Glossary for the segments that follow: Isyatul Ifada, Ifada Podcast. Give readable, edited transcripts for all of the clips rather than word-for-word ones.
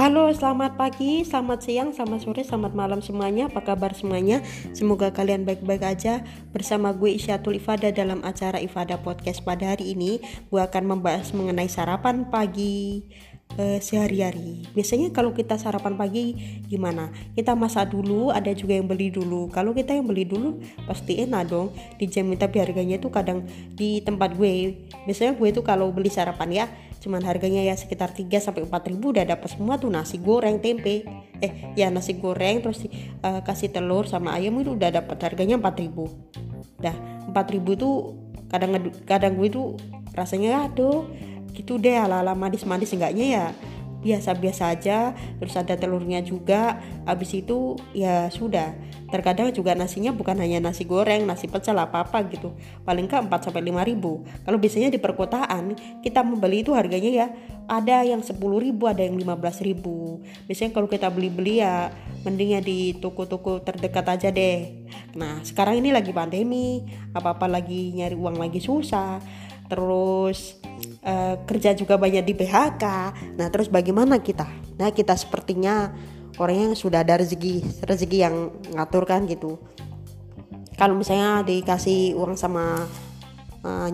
Halo, selamat pagi, selamat siang, selamat sore, selamat malam semuanya. Apa kabar semuanya? Semoga kalian baik-baik aja. Bersama gue Isyatul Ifada dalam acara Ifada Podcast pada hari ini. Gue akan membahas mengenai sarapan pagi sehari-hari. Biasanya kalau kita sarapan pagi gimana? Kita masak dulu, ada juga yang beli dulu. Kalau kita yang beli dulu pasti enak dong, dijamin. Tapi harganya tuh kadang di tempat gue, biasanya gue tuh kalau beli sarapan ya cuman harganya ya sekitar 3-4 ribu udah dapat semua tuh nasi goreng, tempe, nasi goreng terus kasih telur sama ayam itu udah dapat harganya 4 ribu. Dah 4 ribu tuh kadang gue tuh rasanya aduh gitu deh, ala-ala manis-manis, enggaknya ya biasa-biasa aja. Terus ada telurnya juga, habis itu ya sudah. Terkadang juga nasinya bukan hanya nasi goreng, nasi pecel apa-apa gitu, paling enggak 4-5 ribu. Kalau biasanya di perkotaan kita membeli itu harganya ya ada yang 10 ribu, ada yang 15 ribu. Biasanya kalau kita beli-beli ya mendingnya di toko-toko terdekat aja deh. Nah sekarang ini lagi pandemi, apa-apa lagi nyari uang lagi susah, terus kerja juga banyak di PHK. Nah terus bagaimana kita? Nah kita sepertinya orang yang sudah ada rezeki yang ngatur kan gitu. Kalau misalnya dikasih uang sama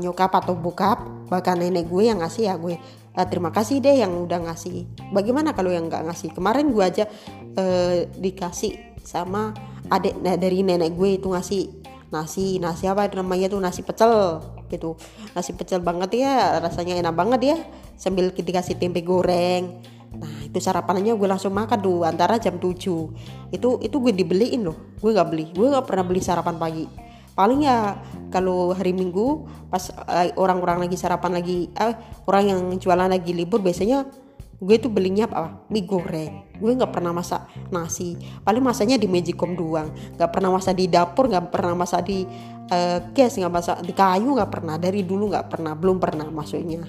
nyokap atau bokap, bahkan nenek gue yang ngasih, ya gue terima kasih deh yang udah ngasih. Bagaimana kalau yang nggak ngasih? Kemarin gue aja dikasih sama adik dari nenek gue itu, ngasih nasi apa namanya tuh, nasi pecel gitu. Nasi pecel banget ya, rasanya enak banget ya, sambil dikasih tempe goreng. Nah itu sarapannya gue langsung makan tuh antara jam 7. Itu gue dibeliin loh, gue gak pernah beli sarapan pagi. Paling ya kalau hari Minggu pas orang-orang lagi sarapan lagi, orang yang jualan lagi libur, biasanya gue tuh belinya apa? Mie goreng. Gue gak pernah masak nasi, paling masaknya di Magicom doang. Gak pernah masak di dapur, gak pernah masak di gas, gak masak di kayu, gak pernah. Dari dulu gak pernah, belum pernah maksudnya.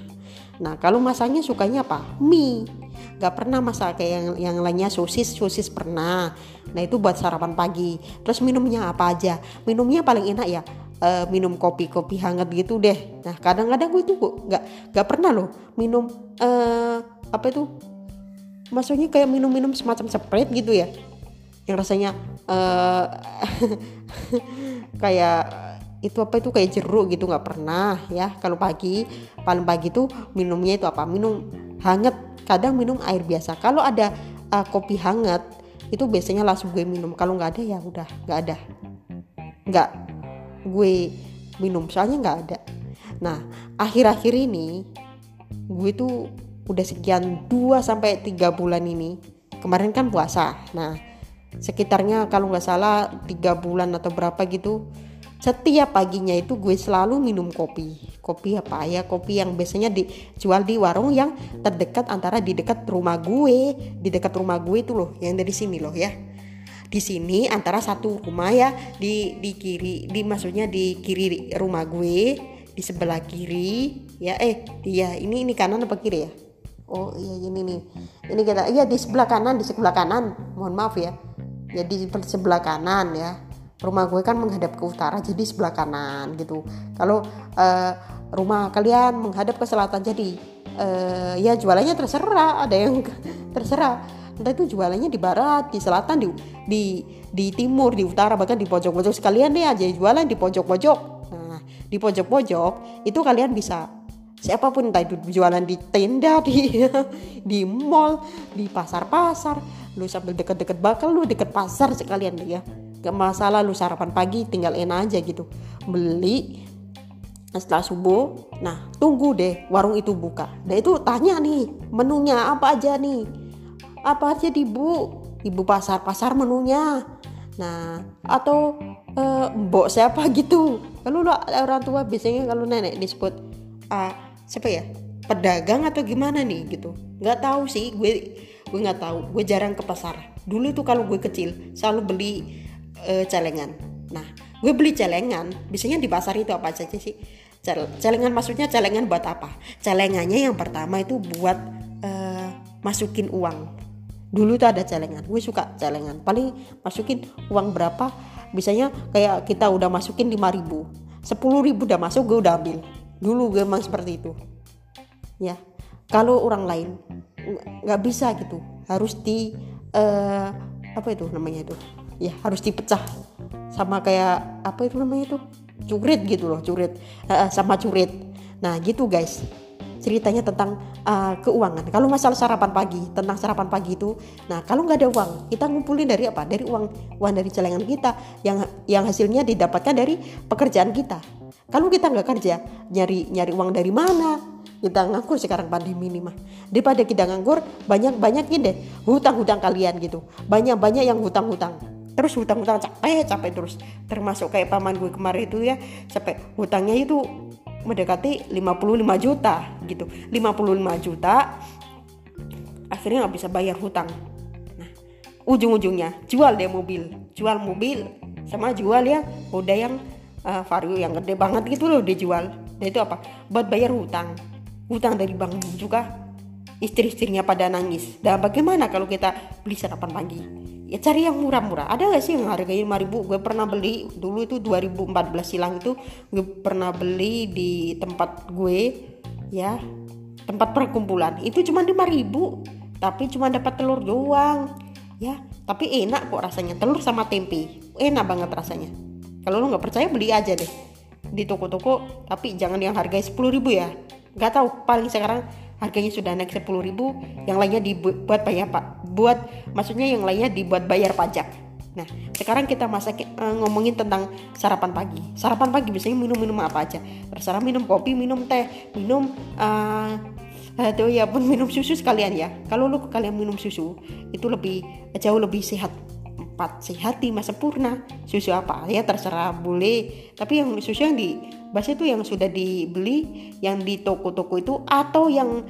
Nah kalau masaknya sukanya apa? Mie. Gak pernah masak kayak yang lainnya, sosis pernah. Nah itu buat sarapan pagi. Terus minumnya apa aja? Minumnya paling enak ya minum kopi hangat gitu deh. Nah kadang-kadang gue tuh gak pernah loh minum apa itu, maksudnya kayak minum-minum semacam Sprite gitu ya, yang rasanya kayak itu apa itu, kayak jeruk gitu, nggak pernah ya. Kalau paling pagi tuh minumnya itu apa, minum hangat, kadang minum air biasa. Kalau ada kopi hangat itu biasanya langsung gue minum, kalau nggak ada ya udah nggak gue minum, soalnya nggak ada. Nah akhir-akhir ini gue tuh udah sekian 2-3 bulan ini, kemarin kan puasa. Nah sekitarnya kalau gak salah 3 bulan atau berapa gitu, setiap paginya itu gue selalu minum kopi apa ya, kopi yang biasanya dijual di warung yang terdekat, antara di dekat rumah gue itu loh, yang dari sini loh ya, di sini antara satu rumah ya, di kiri rumah gue, di sebelah kiri ya, ini kanan apa kiri ya? Oh iya ini nih, ini kita iya di sebelah kanan, mohon maaf ya di sebelah kanan ya. Rumah gue kan menghadap ke utara, jadi sebelah kanan gitu. Kalau rumah kalian menghadap ke selatan, jadi ya jualannya terserah, ada yang terserah. Entah itu jualannya di barat, di selatan, di timur, di utara, bahkan di pojok-pojok sekalian deh aja jualan di pojok-pojok. Nah di pojok-pojok itu kalian bisa siapapun, entah itu jualan di tenda, di mall, di pasar-pasar, lu sambil deket-deket bakal lu deket pasar sekalian ya, gak masalah. Lu sarapan pagi tinggal enak aja gitu, beli setelah subuh. Nah tunggu deh warung itu buka, nah itu tanya nih menunya apa aja di ibu pasar menunya. Nah atau mbok siapa gitu, kalau orang tua biasanya kalau nenek disebut siapa ya, pedagang atau gimana nih gitu, nggak tahu sih gue nggak tahu, gue jarang ke pasar. Dulu itu kalau gue kecil selalu beli celengan. Nah gue beli celengan biasanya di pasar itu apa aja sih celengan, maksudnya celengan buat apa? Celengannya yang pertama itu buat masukin uang. Dulu tuh ada celengan, gue suka celengan, paling masukin uang berapa, biasanya kayak kita udah masukin 5 ribu, 10 ribu udah masuk, gue udah ambil. Dulu gue emang seperti itu ya. Kalau orang lain nggak bisa gitu, harus di harus dipecah sama kayak curit gitu loh, curit. Nah gitu guys, ceritanya tentang keuangan. Kalau masalah sarapan pagi, tentang sarapan pagi itu, nah kalau nggak ada uang, kita ngumpulin dari apa? Dari uang dari celengan kita yang hasilnya didapatkan dari pekerjaan kita. Kalau kita nggak kerja, nyari uang dari mana? Kita nganggur sekarang pandemi ini mah. Daripada kita nganggur, banyak-banyakin deh hutang-hutang kalian gitu. Banyak-banyak yang hutang-hutang. Terus hutang-hutang capek terus, termasuk kayak paman gue kemarin itu ya, capek hutangnya itu mendekati 55 juta gitu. 55 juta akhirnya enggak bisa bayar hutang. Nah, ujung-ujungnya jual deh mobil. Jual mobil sama jual ya Honda yang Vario yang gede banget gitu loh dijual. Nah itu apa? Buat bayar hutang. Hutang dari bank juga. Istri-istrinya pada nangis. Dan bagaimana kalau kita beli sarapan pagi? Ya cari yang murah-murah. Ada nggak sih yang harganya 5.000? Gue pernah beli dulu itu 2014 silam itu gue pernah beli di tempat gue ya, tempat perkumpulan. Itu cuma 5.000, tapi cuma dapat telur doang ya. Tapi enak kok rasanya, telur sama tempe. Enak banget rasanya. Kalau lo nggak percaya beli aja deh di toko-toko. Tapi jangan yang harganya 10.000 ya. Gak tahu paling sekarang harganya sudah naik 10.000, yang lainnya dibuat bayar pajak. Nah, sekarang kita ngomongin tentang sarapan pagi. Sarapan pagi biasanya minum apa aja? Terserah, minum kopi, minum teh, minum minum susu sekalian ya. Kalau lu kalian minum susu, itu jauh lebih sehat. 4 sehat 5 sempurna. Susu apa? Ya terserah boleh. Tapi yang susu yang basnya itu yang sudah dibeli yang di toko-toko itu, atau yang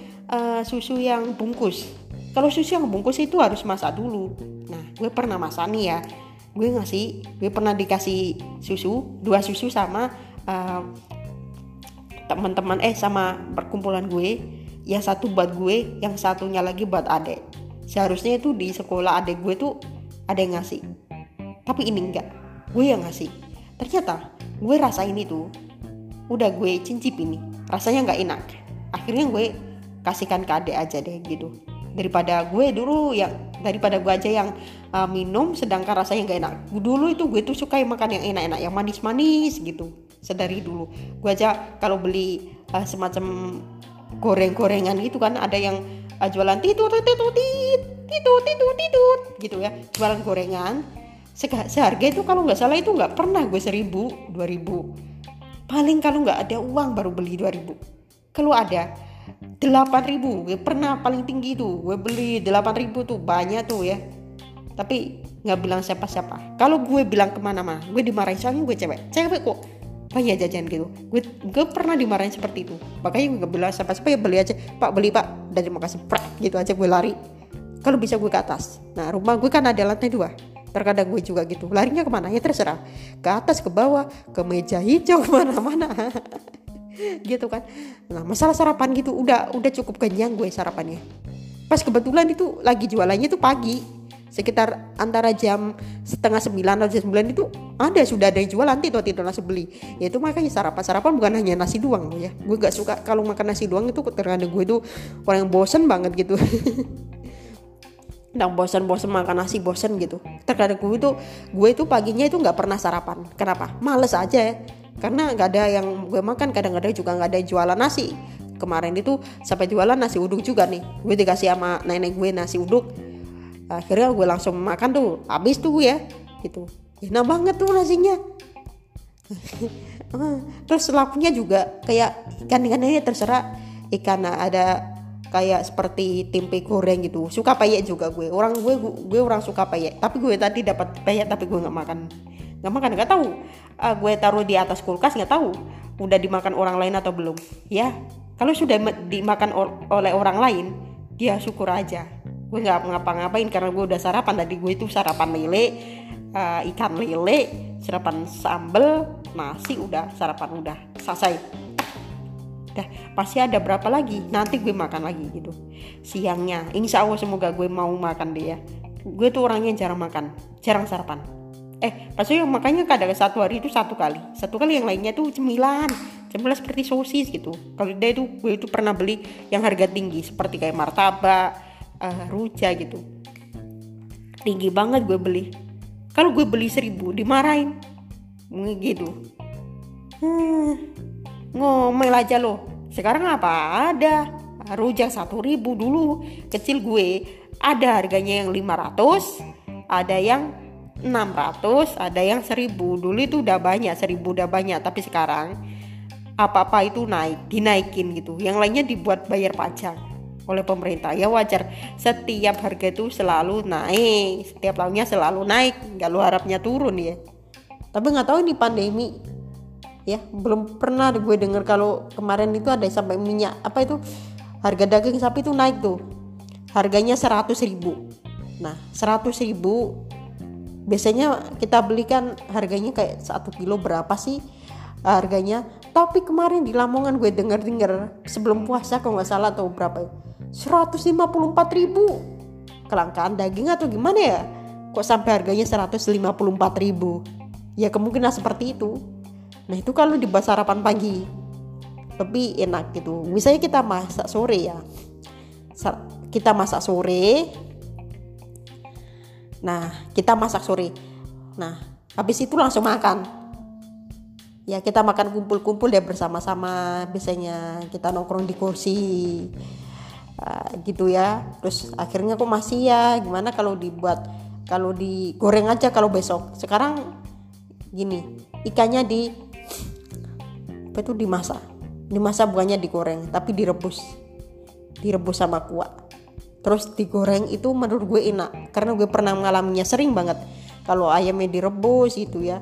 susu yang bungkus. Kalau susu yang bungkus itu harus masak dulu. Nah, gue pernah masak nih ya. Gue pernah dikasih susu, 2 susu sama teman-teman sama perkumpulan gue. Yang satu buat gue, yang satunya lagi buat adek. Seharusnya itu di sekolah adek gue tuh ada yang ngasih, tapi ini enggak, gue yang ngasih. Ternyata gue rasain itu, udah gue cincip ini, rasanya enggak enak. Akhirnya gue kasihkan ke adek aja deh gitu. Daripada gue aja yang minum, sedangkan rasanya enggak enak. Dulu itu gue tuh suka makan yang enak-enak, yang manis-manis gitu. Sedari dulu, gue aja kalau beli semacam goreng-gorengan gitu kan, ada yang jualan titut gitu ya, jualan gorengan seharga itu kalau nggak salah itu nggak pernah gue 1.000, 2.000, paling kalau nggak ada uang baru beli 2.000. Kalau ada 8.000, gue pernah paling tinggi tuh gue beli 8.000 tuh, banyak tuh ya, tapi nggak bilang siapa-siapa. Kalau gue bilang kemana-mana gue dimarahin, soalnya gue cewek kok banyak jajan gitu. Gue pernah dimarahin seperti itu, makanya gue nggak bilang siapa-siapa, ya beli aja pak, beli pak, dan terima kasih gitu aja, gue lari. Kalau bisa gue ke atas. Nah rumah gue kan ada lantai 2. Terkadang gue juga gitu. Larinya kemana? Ya terserah. Ke atas, ke bawah, ke meja hijau, kemana-mana. Gitu kan. Nah masalah sarapan gitu. Udah cukup kenyang gue sarapannya. Pas kebetulan itu lagi jualannya itu pagi. Sekitar antara jam 8:30 atau 9 itu sudah ada yang jualan tito-tito nasi beli. Ya itu makanya sarapan bukan hanya nasi doang ya. Gue gak suka kalau makan nasi doang itu, terkadang gue itu orang yang bosen banget gitu. Nah bosen makan nasi, bosen gitu. Terkadang gue itu paginya itu nggak pernah sarapan. Kenapa? Males aja ya, karena nggak ada yang gue makan. Kadang-kadang juga nggak ada jualan nasi. Kemarin itu sampai jualan nasi uduk juga nih, gue dikasih sama nenek gue nasi uduk. Akhirnya gue langsung makan tuh, habis tuh ya gitu, enak banget tuh nasinya. Terus lauknya juga kayak ikan-ikannya terserah, ikan ada kayak seperti tempe goreng gitu. Suka peyek juga gue. Gue orang suka peyek. Tapi gue tadi dapat peyek tapi gue nggak makan, nggak tahu. Gue taruh di atas kulkas, nggak tahu udah dimakan orang lain atau belum. Ya kalau sudah dimakan oleh orang lain, dia syukur aja. Gue nggak ngapa-ngapain karena gue udah sarapan tadi. Gue itu sarapan ikan lele, sarapan sambal, nasi udah, sarapan udah selesai. Pasti ada berapa lagi, nanti gue makan lagi gitu siangnya. Insya Allah semoga gue mau makan deh ya. Gue tuh orangnya jarang makan, jarang sarapan. Pasti makanya kadang satu hari itu satu kali, yang lainnya tuh cemilan seperti sosis gitu. Kalau dia itu gue itu pernah beli yang harga tinggi seperti kayak martabak, Ruja gitu. Tinggi banget gue beli. Kalau gue beli 1.000 dimarahin gitu. Ngomel aja lo. Sekarang apa ada? Rujak 1.000. Dulu kecil gue ada harganya yang 500, ada yang 600, ada yang 1.000. Dulu itu udah banyak, 1.000 udah banyak. Tapi sekarang apa-apa itu naik, dinaikin gitu. Yang lainnya dibuat bayar pajak oleh pemerintah. Ya wajar, setiap harga itu selalu naik, setiap tahunnya selalu naik. Gak lu harapnya turun ya. Tapi gak tahu ini pandemi ya, belum pernah gue dengar kalau kemarin itu ada sampai minyak apa itu, harga daging sapi itu naik tuh. Harganya 100.000. Nah 100.000 biasanya kita belikan harganya kayak 1 kilo berapa sih harganya. Tapi kemarin di Lamongan gue dengar sebelum puasa kalau gak salah atau berapa, 154.000. Kelangkaan daging atau gimana ya, kok sampai harganya 154.000. Ya kemungkinan seperti itu. Nah itu kalau dibuat sarapan pagi lebih enak gitu. Misalnya kita masak sore ya, Nah, habis itu langsung makan. Ya, kita makan kumpul-kumpul ya bersama-sama. Biasanya kita nongkrong di kursi gitu ya. Terus akhirnya kok masih ya, gimana kalau dibuat, kalau digoreng aja kalau besok. Sekarang gini, ikannya dimasak. Dimasak bukannya digoreng, tapi direbus. Direbus sama kuah. Terus digoreng itu menurut gue enak karena gue pernah mengalaminya, sering banget kalau ayamnya direbus itu ya.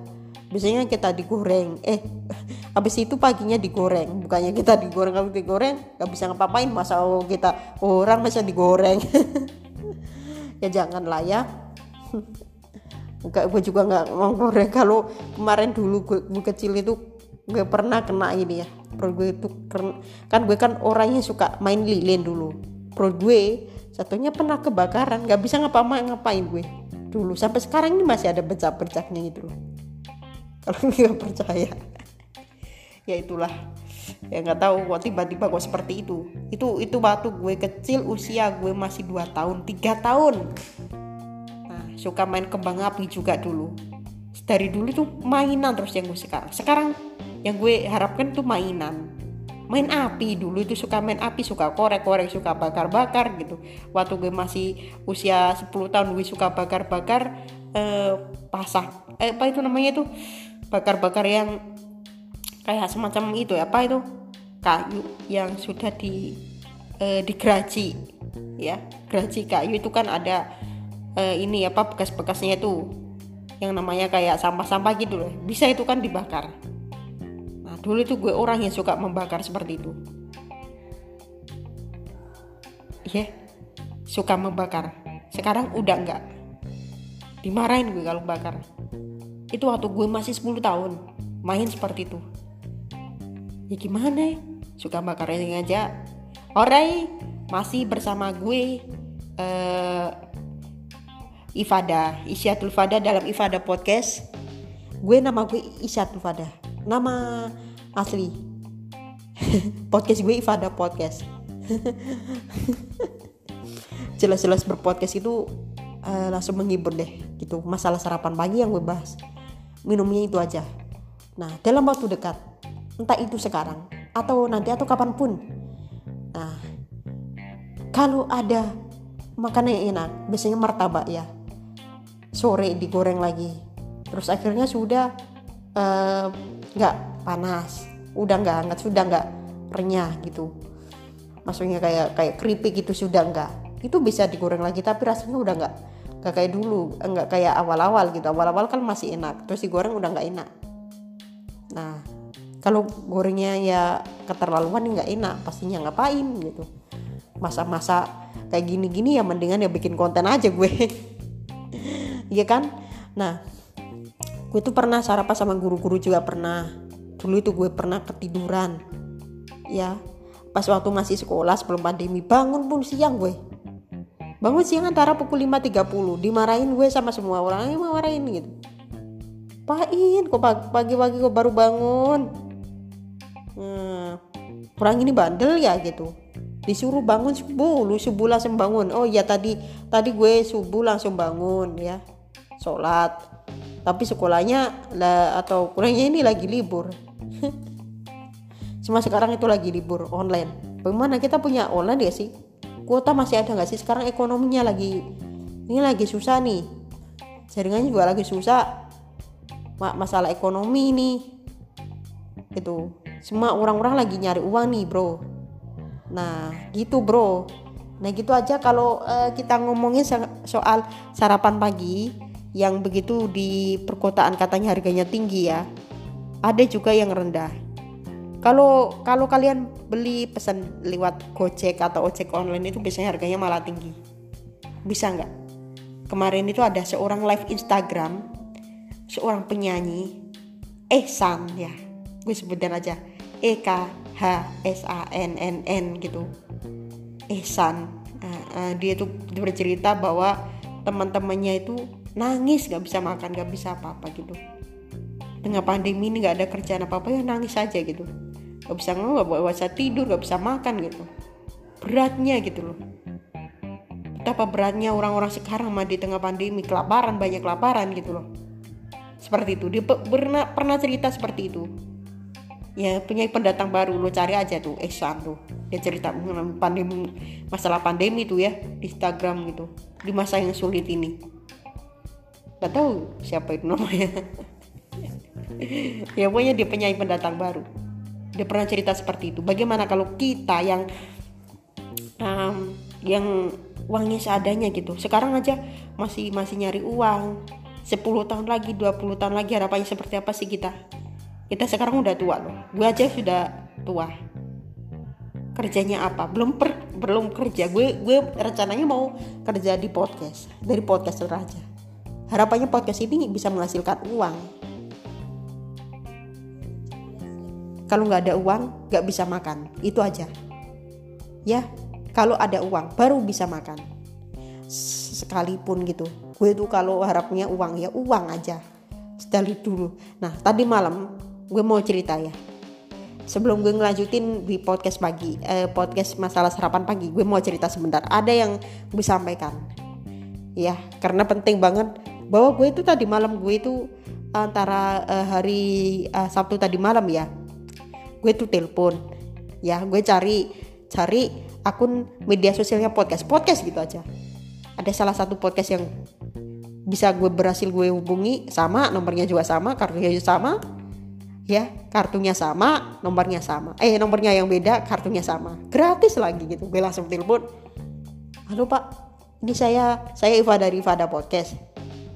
Biasanya kita digoreng, habis itu paginya digoreng, bukannya kita digoreng. Kalau digoreng gak bisa ngapa-ngapain, masa kita orang masa digoreng. Ya janganlah ya. Gue juga gak mau goreng. Kalau kemarin dulu gue kecil itu gue pernah kena ini ya, perut gue itu kan gue kan orangnya suka main lilin dulu. Perut gue satunya pernah kebakaran, gak bisa ngapain gue dulu. Sampai sekarang ini masih ada bercak-bercaknya gitu loh. Kalau gak percaya. Ya itulah. Ya gak tahu kok tiba-tiba kok seperti itu. Itu waktu gue kecil, usia gue masih 2 tahun, 3 tahun. Nah, suka main kembang api juga dulu. Dari dulu tuh mainan terus yang gue sekarang. Sekarang yang gue harapkan tuh mainan. Main api dulu itu suka main api, suka korek-korek, suka bakar-bakar gitu. Waktu gue masih usia 10 tahun gue suka bakar-bakar bakar-bakar yang kayak semacam itu ya, apa itu kayu yang sudah digeraji ya, geraji kayu itu kan ada bekas-bekasnya itu yang namanya kayak sampah-sampah gitu loh, bisa itu kan dibakar. Dulu itu gue orang yang suka membakar seperti itu. Iya, yeah, suka membakar. Sekarang udah enggak. Dimarahin gue kalau bakar. Itu waktu gue masih 10 tahun. Main seperti itu. Ya gimana ya? Suka bakarnya aja. Alright, masih bersama gue Ifada, Isyatul Ifada dalam Ifada Podcast. Nama gue Isyatul Ifada. Nama asli podcast gue Ifada Podcast. Jelas-jelas berpodcast itu langsung menghibur deh gitu. Masalah sarapan pagi yang gue bahas, minumnya itu aja. Nah dalam waktu dekat, entah itu sekarang atau nanti atau kapanpun, nah kalau ada makanan yang enak, biasanya martabak ya, sore digoreng lagi. Terus akhirnya sudah nggak panas, udah nggak hangat, sudah nggak renyah gitu, maksudnya kayak keripik gitu, sudah nggak, itu bisa digoreng lagi tapi rasanya udah nggak kayak dulu, nggak kayak awal-awal gitu. Awal-awal kan masih enak, terus digoreng udah nggak enak. Nah kalau gorengnya ya keterlaluan nggak enak pastinya, ngapain gitu masa-masa kayak gini-gini, ya mendingan ya bikin konten aja gue. Iya kan. Nah gue tuh pernah sarapan sama guru-guru juga pernah. Dulu itu gue pernah ketiduran ya, pas waktu masih sekolah sebelum pandemi. Bangun siang antara pukul 5.30. Dimarahin gue sama semua orang, marahin gitu. Pahin kok pagi-pagi kok baru bangun, orang ini bandel ya gitu. disuruh bangun subuh, lu subuh langsung bangun. Oh iya, tadi gue subuh langsung bangun ya, sholat. Tapi sekolahnya atau kuliahnya ini lagi libur. Cuma sekarang itu lagi libur online. Bagaimana kita punya online ya sih? Kuota masih ada nggak sih? Sekarang ekonominya lagi susah nih. Jaringannya juga lagi susah. Masalah ekonomi nih. Gitu. Semua orang-orang lagi nyari uang nih, bro. Nah, gitu, bro. Nah, gitu aja kalau kita ngomongin soal sarapan pagi yang begitu di perkotaan katanya harganya tinggi ya. Ada juga yang rendah. Kalau kalian beli pesan lewat Gojek atau ojek online itu biasanya harganya malah tinggi. Bisa enggak? Kemarin itu ada seorang live Instagram, seorang penyanyi Ehsan ya. Gue sebutin aja. EKHSANNN gitu, Ehsan. Dia itu bercerita bahwa teman-temannya itu nangis, gak bisa makan, gak bisa apa-apa gitu. Tengah pandemi ini gak ada kerjaan apa-apa, ya nangis aja gitu. Gak bisa ngomong, gak bisa tidur, gak bisa makan gitu. Beratnya gitu loh. Betapa beratnya orang-orang sekarang di tengah pandemi, kelaparan, banyak kelaparan gitu loh. Seperti itu, dia pernah cerita seperti itu. Ya, punya pendatang baru, lo cari aja tuh Ehsan tuh. Dia cerita mengenai masalah pandemi tuh ya di Instagram gitu. Di masa yang sulit ini. Gak tahu siapa itu namanya. Ya pokoknya dia penyanyi pendatang baru. Dia pernah cerita seperti itu. Bagaimana kalau kita yang uangnya seadanya gitu. Sekarang aja masih nyari uang. 10 tahun lagi, 20 tahun lagi harapannya seperti apa sih kita? Kita sekarang udah tua loh. Gue aja sudah tua. Kerjanya apa? Belum kerja. Gue rencananya mau kerja di podcast. Dari podcaster aja. Harapannya podcast ini bisa menghasilkan uang. Kalau nggak ada uang, nggak bisa makan. Itu aja. Ya, kalau ada uang baru bisa makan. Sekalipun gitu. Gue tuh kalau harapnya uang ya uang aja. Sedali dulu. Nah, tadi malam gue mau cerita ya. Sebelum gue ngelanjutin di podcast pagi, podcast masalah sarapan pagi, gue mau cerita sebentar. Ada yang gue sampaikan. Ya, karena penting banget bahwa gue itu tadi malam, gue itu antara hari Sabtu tadi malam ya. Gue tuh telepon. Ya, gue cari akun media sosialnya podcast gitu aja. Ada salah satu podcast yang bisa gue berhasil gue hubungi, sama nomornya juga sama, kartunya juga sama ya, kartunya sama, nomornya sama, nomornya yang beda, kartunya sama, gratis lagi gitu. Gue langsung telepon, halo pak, ini saya Ifada dari Ifada Podcast,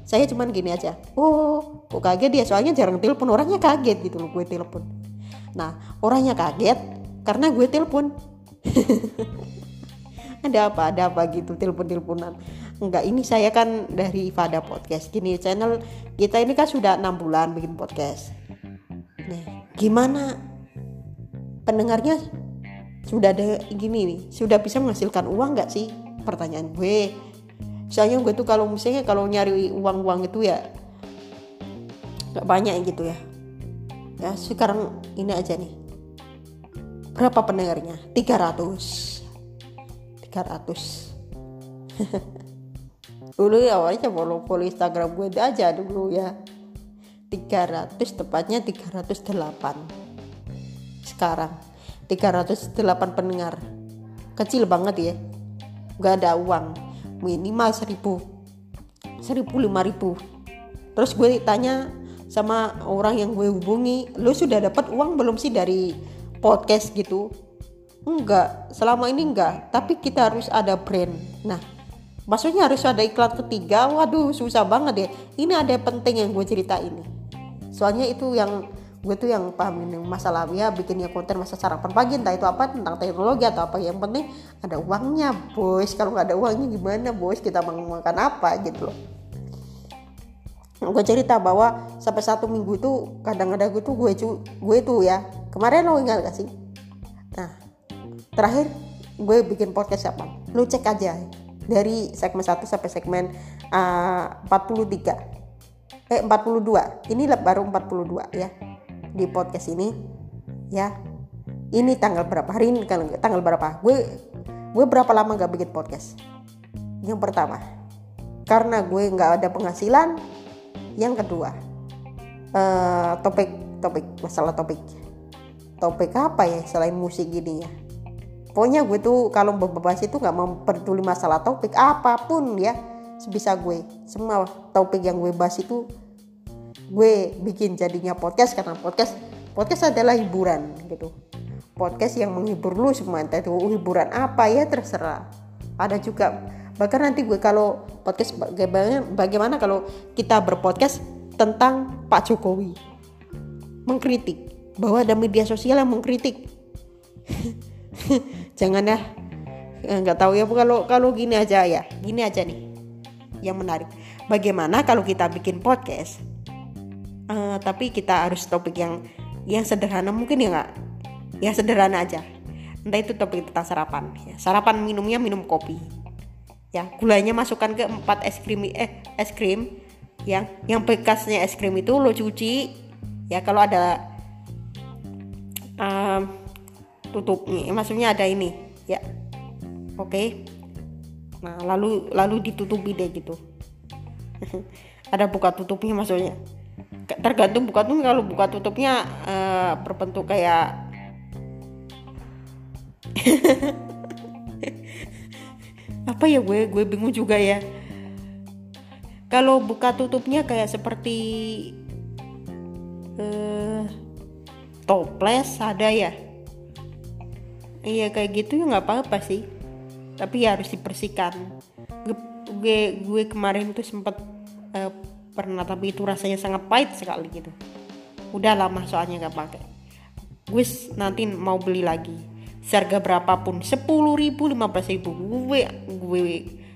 saya cuman gini aja. Oh kok kaget dia, soalnya jarang telepon, orangnya kaget gitu loh gue telepon. Nah, orangnya kaget karena gue telepon. Ada apa gitu telepon-teleponan. Enggak, ini saya kan dari Ifada Podcast. Gini, channel kita ini kan sudah 6 bulan bikin podcast. Nah, gimana pendengarnya sudah ada gini nih, sudah bisa menghasilkan uang enggak sih? Pertanyaan gue. Soalnya gue tuh kalau nyari uang-uang itu ya enggak banyak gitu ya. Ya, sekarang ini aja nih. Berapa pendengarnya? 300. Dulu ya awalnya follow Instagram gue aja dulu ya, 300, tepatnya 308. Sekarang 308 pendengar. Kecil banget ya. Gak ada uang. Minimal 1.000, 5.000. Terus gue tanya sama orang yang gue hubungi, lu sudah dapat uang belum sih dari podcast gitu? Enggak, selama ini enggak. Tapi kita harus ada brand. Nah, maksudnya harus ada iklan ketiga. Waduh, susah banget ya. Ini ada penting yang gue cerita ini. Soalnya itu yang gue tuh yang paham ini, masalah ya bikinnya konten masa sarapan pagi, entah itu apa, tentang teknologi atau apa. Yang penting ada uangnya, bos. Kalau nggak ada uangnya gimana, bos? Kita makan apa gitu loh. Gue cerita bahwa sampai 1 minggu tuh kadang-kadang gitu gue tuh ya. Kemarin lo ingat gak sih? Nah, terakhir gue bikin podcast apa? Lo cek aja. Dari segmen 1 sampai segmen 42. Ini baru 42 ya di podcast ini ya. Ini tanggal berapa? Hari ini tanggal berapa? Gue Gue berapa lama gak bikin podcast? Yang pertama, karena gue gak ada penghasilan. Yang kedua, topik apa ya selain musik gini ya. Pokoknya gue tuh kalau berbahas itu gak memperduli masalah topik apapun ya. Sebisa gue, semua topik yang gue bahas itu gue bikin jadinya podcast. Karena podcast adalah hiburan gitu. Podcast yang menghibur lu semua, entah itu hiburan apa ya terserah. Ada juga, bahkan nanti gue kalau podcast bagaimana kalau kita berpodcast tentang Pak Jokowi, mengkritik bahwa ada media sosial yang mengkritik. Jangan ya, nggak tahu ya kalau gini aja ya, gini aja nih yang menarik. Bagaimana kalau kita bikin podcast? Tapi kita harus topik yang sederhana mungkin ya nggak? Ya sederhana aja. Entah itu topik tentang sarapan. Ya, sarapan minumnya minum kopi. Ya, gulanya masukkan ke 4 es krim yang bekasnya es krim itu lo cuci. Ya kalau ada tutupnya, maksudnya ada ini. Ya, oke. Okay. Nah lalu ditutupi deh gitu. Ada buka tutupnya maksudnya. Tergantung buka tutup, kalau buka tutupnya berbentuk kayak apa ya, gue bingung juga ya. Kalau buka tutupnya kayak seperti toples ada ya. Iya kayak gitu ya nggak apa-apa sih. Tapi ya harus dibersihkan. Gue kemarin tuh sempat pernah, tapi itu rasanya sangat pahit sekali gitu. Udah lama soalnya nggak pakai. Gue nanti mau beli lagi. Harga berapapun, 10.000, 15.000,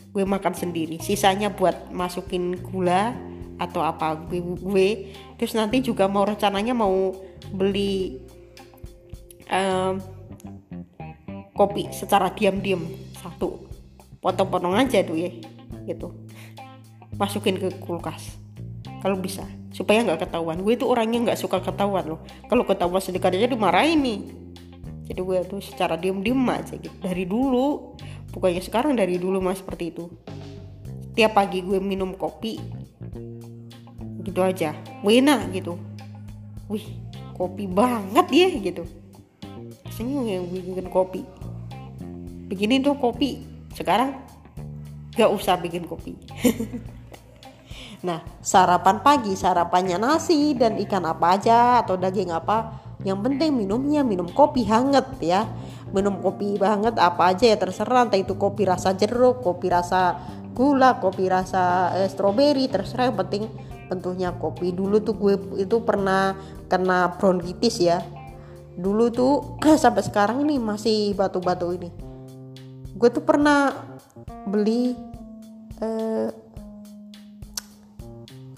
gue makan sendiri. Sisanya buat masukin gula atau apa gue. Terus nanti juga mau rencananya mau beli kopi secara diam-diam satu, potong-potong aja tuh ya, gitu. Masukin ke kulkas kalau bisa supaya nggak ketahuan. Gue itu orangnya nggak suka ketahuan loh. Kalau ketahuan sedikit aja dimarahin nih. Jadi gue tuh secara diem-diem aja gitu. Dari dulu, bukannya sekarang, dari dulu mah seperti itu. Tiap pagi gue minum kopi gitu aja, enak gitu. Wih, kopi banget ya gitu. Rasanya yang bikin kopi. Begini tuh kopi. Sekarang gak usah bikin kopi. Nah, sarapan pagi, sarapannya nasi dan ikan apa aja atau daging apa. Yang penting minumnya minum kopi hangat ya. Minum kopi hangat apa aja ya terserah. Entah itu kopi rasa jeruk, kopi rasa gula, kopi rasa stroberi, terserah. Yang penting bentuknya kopi. Dulu tuh gue itu pernah kena bronkitis ya. Dulu tuh sampai sekarang ini masih batu-batu ini. Gue tuh pernah beli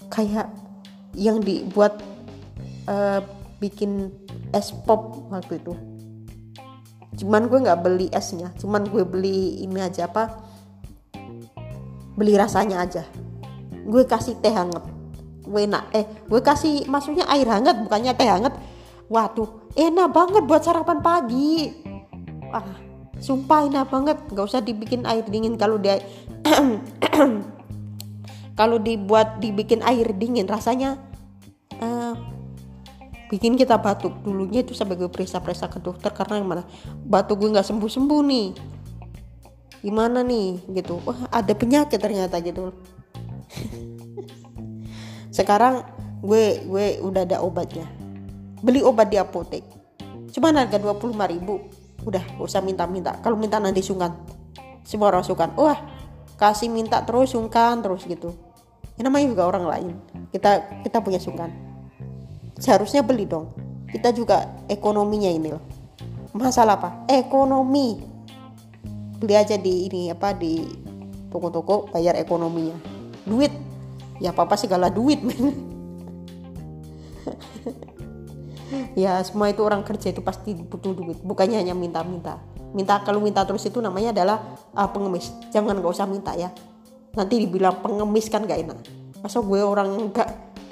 kayak yang dibuat bikin es pop waktu itu. Cuman gue nggak beli esnya, cuman gue beli ini aja apa, beli rasanya aja. Gue kasih teh hangat, enak. Gue kasih maksudnya air hangat, bukannya teh hangat. Waduh, enak banget buat sarapan pagi. Ah, sumpah enak banget. Gak usah dibikin air dingin. Kalau dia kalau dibikin air dingin rasanya bikin kita batuk. Dulunya itu sampai gue periksa ke dokter karena gimana, batuk gue nggak sembuh nih, gimana nih gitu. Wah, ada penyakit ternyata gitu. Sekarang gue udah ada obatnya, beli obat di apotek, cuma harga 25.000. Udah gak usah minta-minta. Kalau minta nanti sungkan, semua orang sungkan. Wah, kasih minta terus sungkan terus gitu. Ini namanya juga orang lain, kita punya sungkan. Seharusnya beli dong. Kita juga ekonominya ini loh. Masalah apa? Ekonomi. Beli aja di ini apa, di toko-toko, bayar ekonominya. Duit. Ya apa-apa segala duit. Ya semua itu orang kerja itu pasti butuh duit. Bukannya hanya minta-minta. Kalau minta terus itu namanya adalah pengemis. Jangan, gak usah minta ya. Nanti dibilang pengemis kan gak enak. Masa gue orang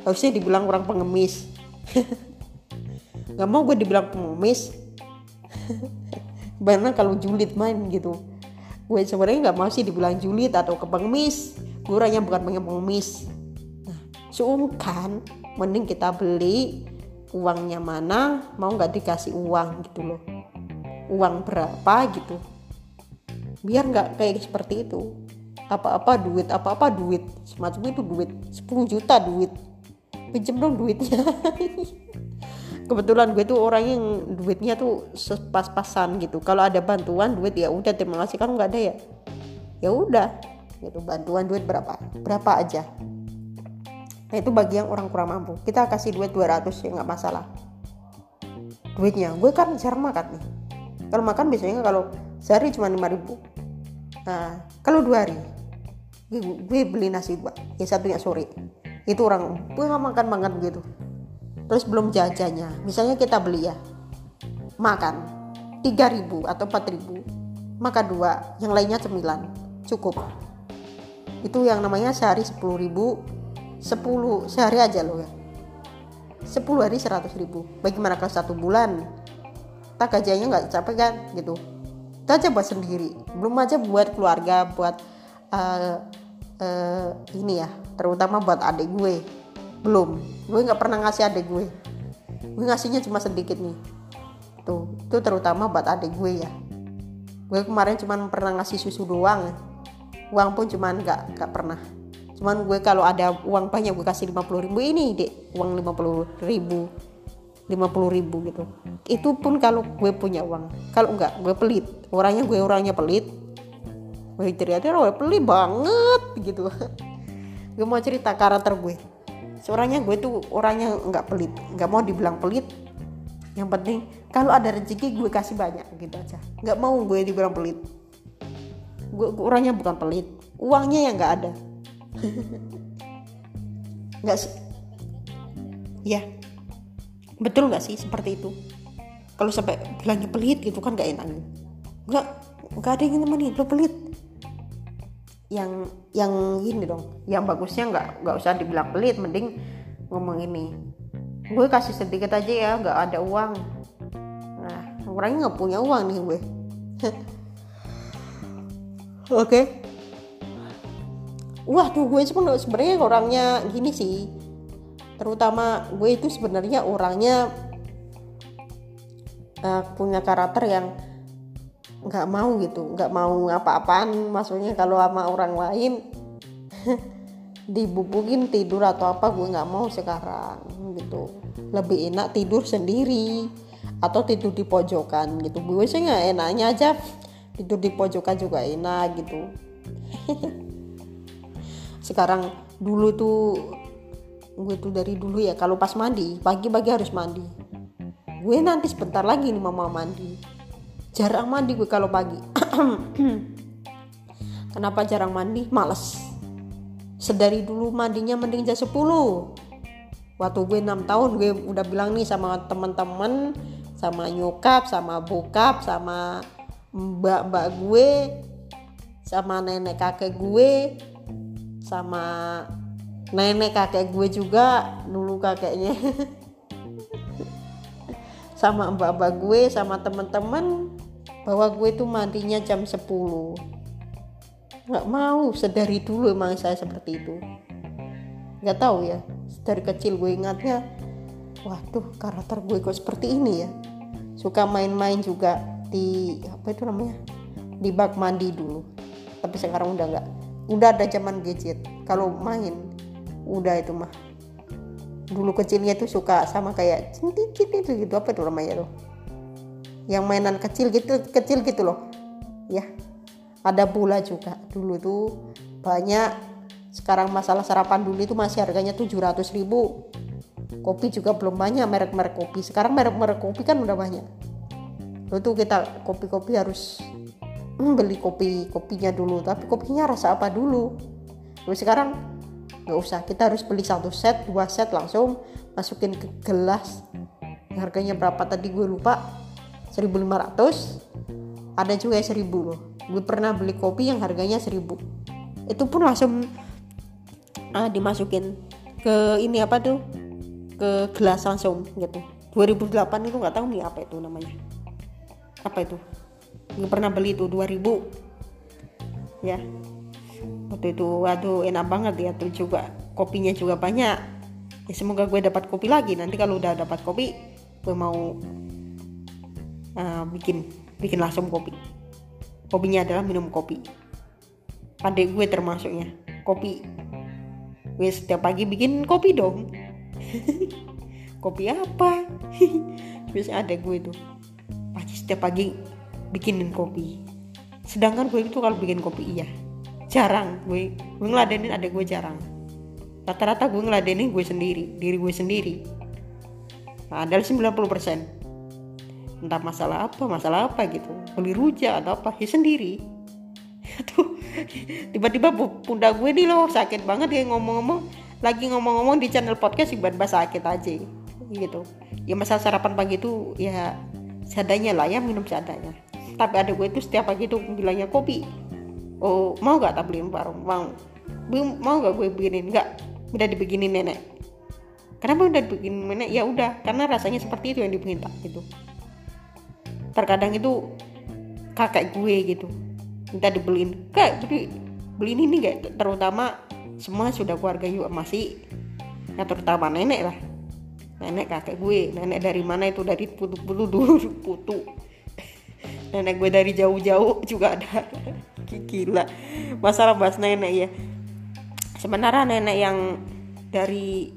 harusnya dibilang orang pengemis. Gak mau gue dibilang pengemis. Bener kalau julid main gitu. Gue sebenarnya nggak mau sih dibilang julid atau kepengemis, kurangnya bukan pengemis. Nah, sungkan, mending kita beli uangnya mana, mau nggak dikasih uang gitu loh, uang berapa gitu, biar nggak kayak seperti itu. Apa-apa duit, semacam itu duit, 10 juta duit, pinjem dong duitnya. Kebetulan gue tuh orang yang duitnya tuh pas-pasan gitu. Kalau ada bantuan duit ya udah terima kasih, kalau nggak ada ya udah gitu. Bantuan duit berapa aja. Nah itu bagi yang orang kurang mampu, kita kasih duit 200 ya nggak masalah duitnya. Gue kan jarang makan nih, kalau makan biasanya kalau sehari cuma 5.000. Nah kalau 2 hari gue beli nasi 2 ya satunya sore. Itu orang gue nggak makan gitu. Terus belum jajannya, misalnya kita beli ya makan 3.000 atau 4.000, maka 2, yang lainnya cemilan, cukup. Itu yang namanya sehari 10.000, 10 sehari aja loh ya, 10 hari 100.000. Bagaimana kalau 1 bulan? Tak gajahnya nggak capek kan gitu. Kita aja buat sendiri, belum aja buat keluarga, buat ini ya, terutama buat adik gue. Belum, gue nggak pernah ngasih adik gue ngasihnya cuma sedikit nih tuh. Itu terutama buat adik gue ya. Gue kemarin cuma pernah ngasih susu doang, uang pun cuma nggak pernah. Cuman gue kalau ada uang banyak gue kasih 50.000, ini dek uang 50.000 gitu. Itu pun kalau gue punya uang, kalau enggak gue pelit orangnya. Gue cerita gue pelit banget gitu. Gue mau cerita karakter gue. Seorangnya gue tuh orangnya nggak pelit, nggak mau dibilang pelit. Yang penting kalau ada rezeki gue kasih banyak gitu aja. Nggak mau gue dibilang pelit. Gue orangnya bukan pelit, uangnya yang nggak ada. Nggak sih? Ya, betul nggak sih seperti itu? Kalau sampai bilangnya pelit gitu kan nggak enak. Nggak ada yang nemenin lo pelit. Yang ini dong, yang bagusnya nggak usah dibilang pelit, mending ngomong ini gue kasih sedikit aja ya, nggak ada uang. Nah orangnya nggak punya uang nih gue. Oke. Wah tuh gue sebenarnya orangnya gini sih, terutama gue itu sebenarnya orangnya punya karakter yang nggak mau gitu, nggak mau apa-apaan. Maksudnya kalau sama orang lain dibubukin tidur atau apa, gue nggak mau sekarang gitu. Lebih enak tidur sendiri atau tidur di pojokan gitu. Gue sih nggak enaknya aja tidur di pojokan juga enak gitu. Sekarang dulu tuh gue tuh dari dulu ya, kalau pas mandi pagi-pagi harus mandi. Gue nanti sebentar lagi nih mama mandi. Jarang mandi gue kalau pagi. Kenapa jarang mandi? Males. Sedari dulu mandinya mending jam 10. Waktu gue 6 tahun gue udah bilang nih sama teman-teman, sama nyokap, sama bokap, sama mbak-mbak gue, sama nenek kakek gue, sama nenek kakek gue juga dulu kakeknya. Sama mbak-mbak gue, sama teman-teman, bahwa gue tuh mandinya jam 10. Nggak mau, sedari dulu emang saya seperti itu. Nggak tahu ya, dari kecil gue ingatnya, waduh karakter gue kok seperti ini ya. Suka main-main juga di, apa itu namanya, di bak mandi dulu. Tapi sekarang udah nggak. Udah ada zaman gadget, kalau main udah itu mah. Dulu kecilnya tuh suka sama kayak cinti-cinti gitu, apa itu namanya tuh, yang mainan kecil gitu loh ya. Ada bola juga dulu tuh banyak. Sekarang masalah sarapan dulu itu masih harganya 700.000. Kopi juga belum banyak merek-merek kopi. Sekarang merek-merek kopi kan udah banyak. Lalu tuh kita kopi-kopi harus beli kopinya dulu, tapi kopinya rasa apa dulu. Lalu sekarang nggak usah, kita harus beli 1 set, 2 set langsung masukin ke gelas. Harganya berapa tadi gue lupa, 1.500, ada juga 1.000 loh. Gue pernah beli kopi yang harganya 1.000, itu pun langsung dimasukin ke ini apa tuh, ke gelas langsung gitu. 2008 itu nggak tahu nih apa itu namanya, apa itu, gue pernah beli itu 2.000. ya. Waktu itu waduh enak banget ya, terus juga kopinya juga banyak ya, semoga gue dapat kopi lagi. Nanti kalau udah dapat kopi gue mau bikin langsung kopi. Hobinya adalah minum kopi. Adek gue termasuknya kopi. Gue setiap pagi bikin kopi dong. Kopi apa? Biasanya adek gue tuh pasti setiap pagi bikinin kopi. Sedangkan gue itu kalau bikin kopi jarang. Gue ngeladenin adek gue jarang. Rata-rata gue ngeladenin diri gue sendiri. Padahal 90%. Entah masalah apa gitu, beli rujak atau apa ya sendiri. Tuh tiba-tiba pundak gue nih loh sakit banget ya, ngomong-ngomong di channel podcast tiba-tiba sakit aja gitu ya. Masalah sarapan pagi itu ya seadanya lah ya, minum seadanya. Tapi ada gue itu setiap pagi tuh bilangnya kopi. Oh mau gak tak beliin warung, mau gak gue bikinin? Gak, udah dibikinin nenek. Kenapa udah dibikinin nenek? Ya udah, karena rasanya seperti itu yang diminta gitu. Terkadang itu kakek gue gitu minta dibeliin, kak beliin ini gak, terutama semua sudah keluarga juga masih ya, terutama nenek kakek gue. Nenek dari mana itu? Dari putu dulu, putu. Nenek gue dari jauh-jauh juga ada. Gila masalah bahas nenek ya. Sebenarnya nenek yang dari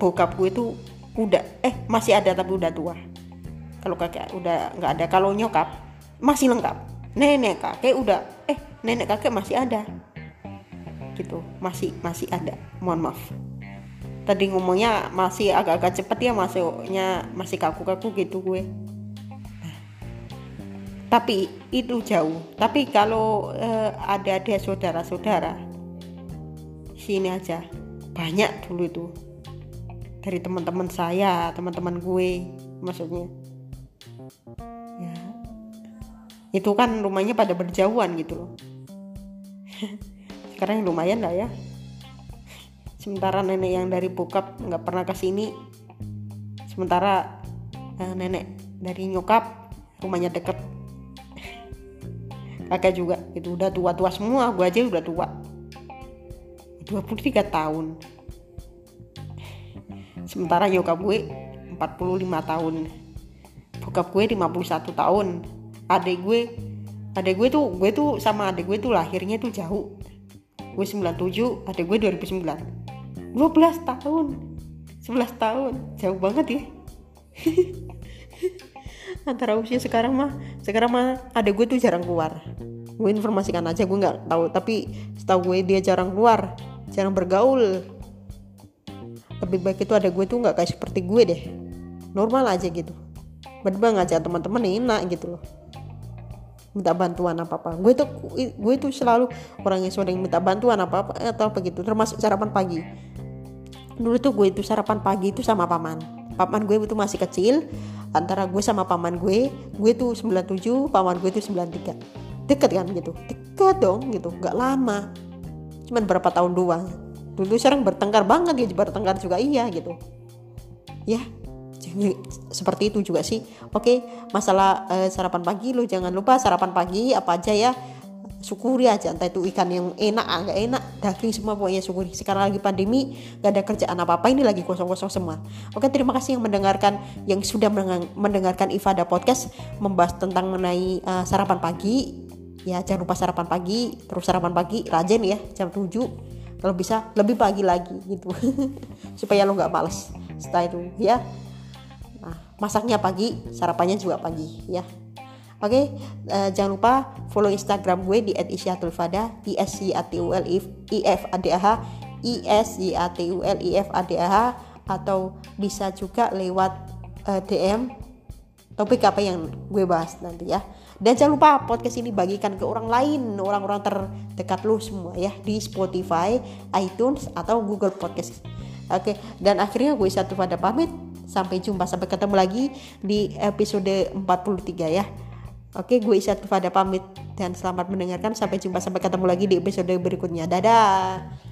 bokap gue itu udah masih ada tapi udah tua. Kalau kakek udah nggak ada. Kalau nyokap masih lengkap. Nenek kakek udah nenek kakek masih ada gitu, masih ada. Mohon maaf tadi ngomongnya masih agak-agak cepet ya, masuknya masih kaku-kaku gitu gue. Tapi itu jauh. Tapi kalau ada saudara-saudara sini aja banyak. Dulu itu dari teman-teman saya, teman-teman gue maksudnya ya, itu kan rumahnya pada berjauhan gitu loh. Sekarang lumayan lah ya. Sementara nenek yang dari bokap nggak pernah kesini. Sementara nenek dari nyokap rumahnya deket. Kakak juga itu udah tua-tua semua. Gue aja udah tua, 23 tahun. Sementara nyokap gue 45 tahun, bokap gue 51 tahun. Adek gue tuh sama adek gue tuh lahirnya tuh jauh. Gue 97, adek gue 2009. 12 tahun, 11 tahun. Jauh banget ya. Antara usia sekarang mah adek gue tuh jarang keluar. Gue informasikan aja, gue nggak tahu. Tapi setahu gue dia jarang keluar, jarang bergaul. Lebih baik itu adek gue tuh nggak kayak seperti gue deh. Normal aja gitu. Berbang aja teman-teman enak gitu loh. Minta bantuan apa-apa. Gue tuh selalu orang yang sering minta bantuan apa-apa atau begitu, termasuk sarapan pagi. Dulu tuh gue itu sarapan pagi itu sama paman. Paman gue itu masih kecil, antara gue sama paman gue tuh 97, paman gue tuh 93. Dekat kan gitu. Dekat dong gitu, enggak lama. Cuman berapa tahun doang. Dulu sering bertengkar banget ya, bertengkar juga iya gitu. Ya. Seperti itu juga sih. Oke, masalah sarapan pagi lo jangan lupa sarapan pagi apa aja ya, syukuri aja. Entah itu ikan yang enak nggak enak, daging semua pokoknya syukuri. Sekarang lagi pandemi nggak ada kerjaan apa-apa, ini lagi kosong-kosong semua. Oke, terima kasih yang sudah mendengarkan Ifada Podcast membahas tentang mengenai sarapan pagi ya. Jangan lupa sarapan pagi, terus sarapan pagi rajin ya, jam 7 kalau bisa lebih pagi lagi gitu. Supaya lo nggak males setelah itu ya. Masaknya pagi, sarapannya juga pagi ya. Oke, jangan lupa follow Instagram gue di @isyatulifada, isyatulifadah, atau bisa juga lewat DM topik apa yang gue bahas nanti ya. Dan jangan lupa podcast ini bagikan ke orang lain, orang-orang terdekat lu semua ya, di Spotify, iTunes, atau Google Podcast. Oke, dan akhirnya gue Isyatulifada pamit. Sampai jumpa, sampai ketemu lagi di episode 43 ya. Oke, gue Isyatul Ifada pamit dan selamat mendengarkan. Sampai jumpa, sampai ketemu lagi di episode berikutnya. Dadah.